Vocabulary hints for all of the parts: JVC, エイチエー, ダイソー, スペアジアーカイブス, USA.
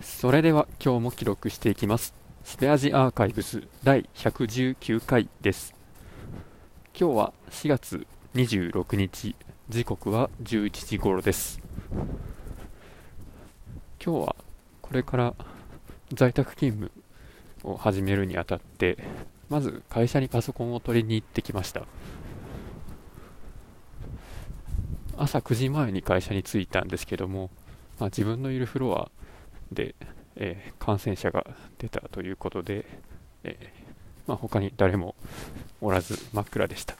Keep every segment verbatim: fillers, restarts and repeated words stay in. それでは今日も記録していきます。スペアジアーカイブスだいひゃくじゅうきゅうかいです。今日はしがつにじゅうろくにち、時刻はじゅういちじ頃です。今日はこれから在宅勤務を始めるにあたって、まず会社にパソコンを取りに行ってきました。朝くじまえに会社に着いたんですけども、まあ、自分のいるフロアで、えー、感染者が出たということで、えーまあ、他に誰もおらず真っ暗でした。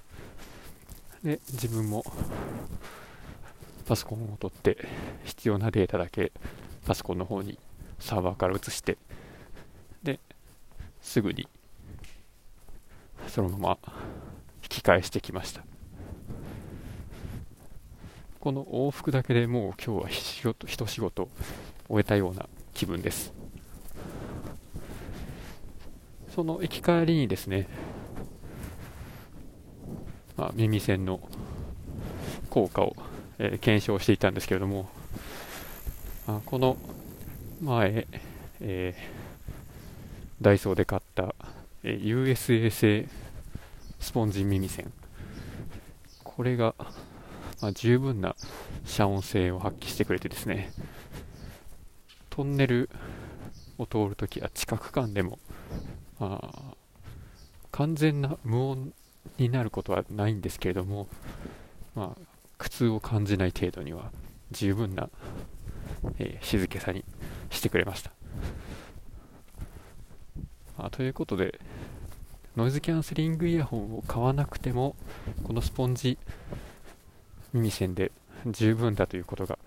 で、自分もパソコンを取って必要なデータだけパソコンの方にサーバーから移して、ですぐにそのまま引き返してきました。この往復だけでもう今日は仕事一仕事終えたような気分です。その行き帰りにですね、まあ、耳栓の効果を、えー、検証していたんですけれども、あこの前、えー、ダイソーで買った、えー、ユーエスエー 製スポンジ耳栓、これが、まあ、十分な遮音性を発揮してくれてですね、トンネルを通るときや地殻間でも、まあ、完全な無音になることはないんですけれども、まあ、苦痛を感じない程度には十分な、えー、静けさにしてくれました。まあ、ということでノイズキャンセリングイヤホンを買わなくてもこのスポンジ耳栓で十分だということが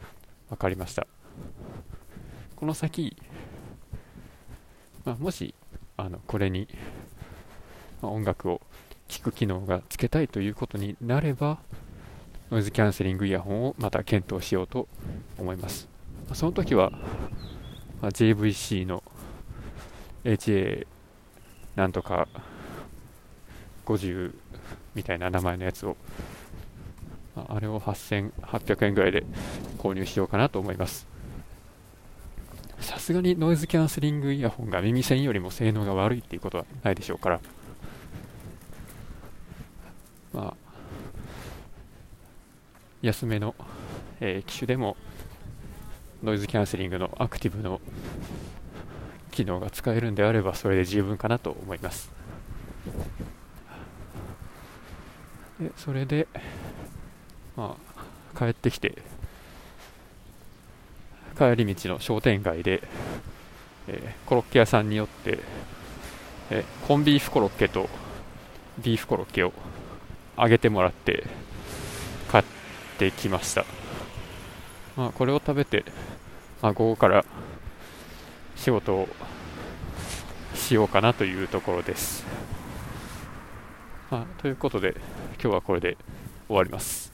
分かりました。この先、まあ、もしあのこれに音楽を聞く機能がつけたいということになれば、ノイズキャンセリングイヤホンをまた検討しようと思います。その時は、まあ、ジェイブイシー の エイチエー なんとかごじゅうみたいな名前のやつを、まあ、あれをはっせんはっぴゃくえんぐらいで購入しようかなと思います。さすがにノイズキャンセリングイヤホンが耳栓よりも性能が悪いっていうことはないでしょうから、まあ、安めの、えー、機種でもノイズキャンセリングのアクティブの機能が使えるんであれば、それで十分かなと思います。でそれで、まあ、帰ってきて帰り道の商店街で、えー、コロッケ屋さんによって、えー、コンビーフコロッケとビーフコロッケをあげてもらって買ってきました。まあ、これを食べて、まあ、午後から仕事をしようかなというところです。まあ、ということで今日はこれで終わります。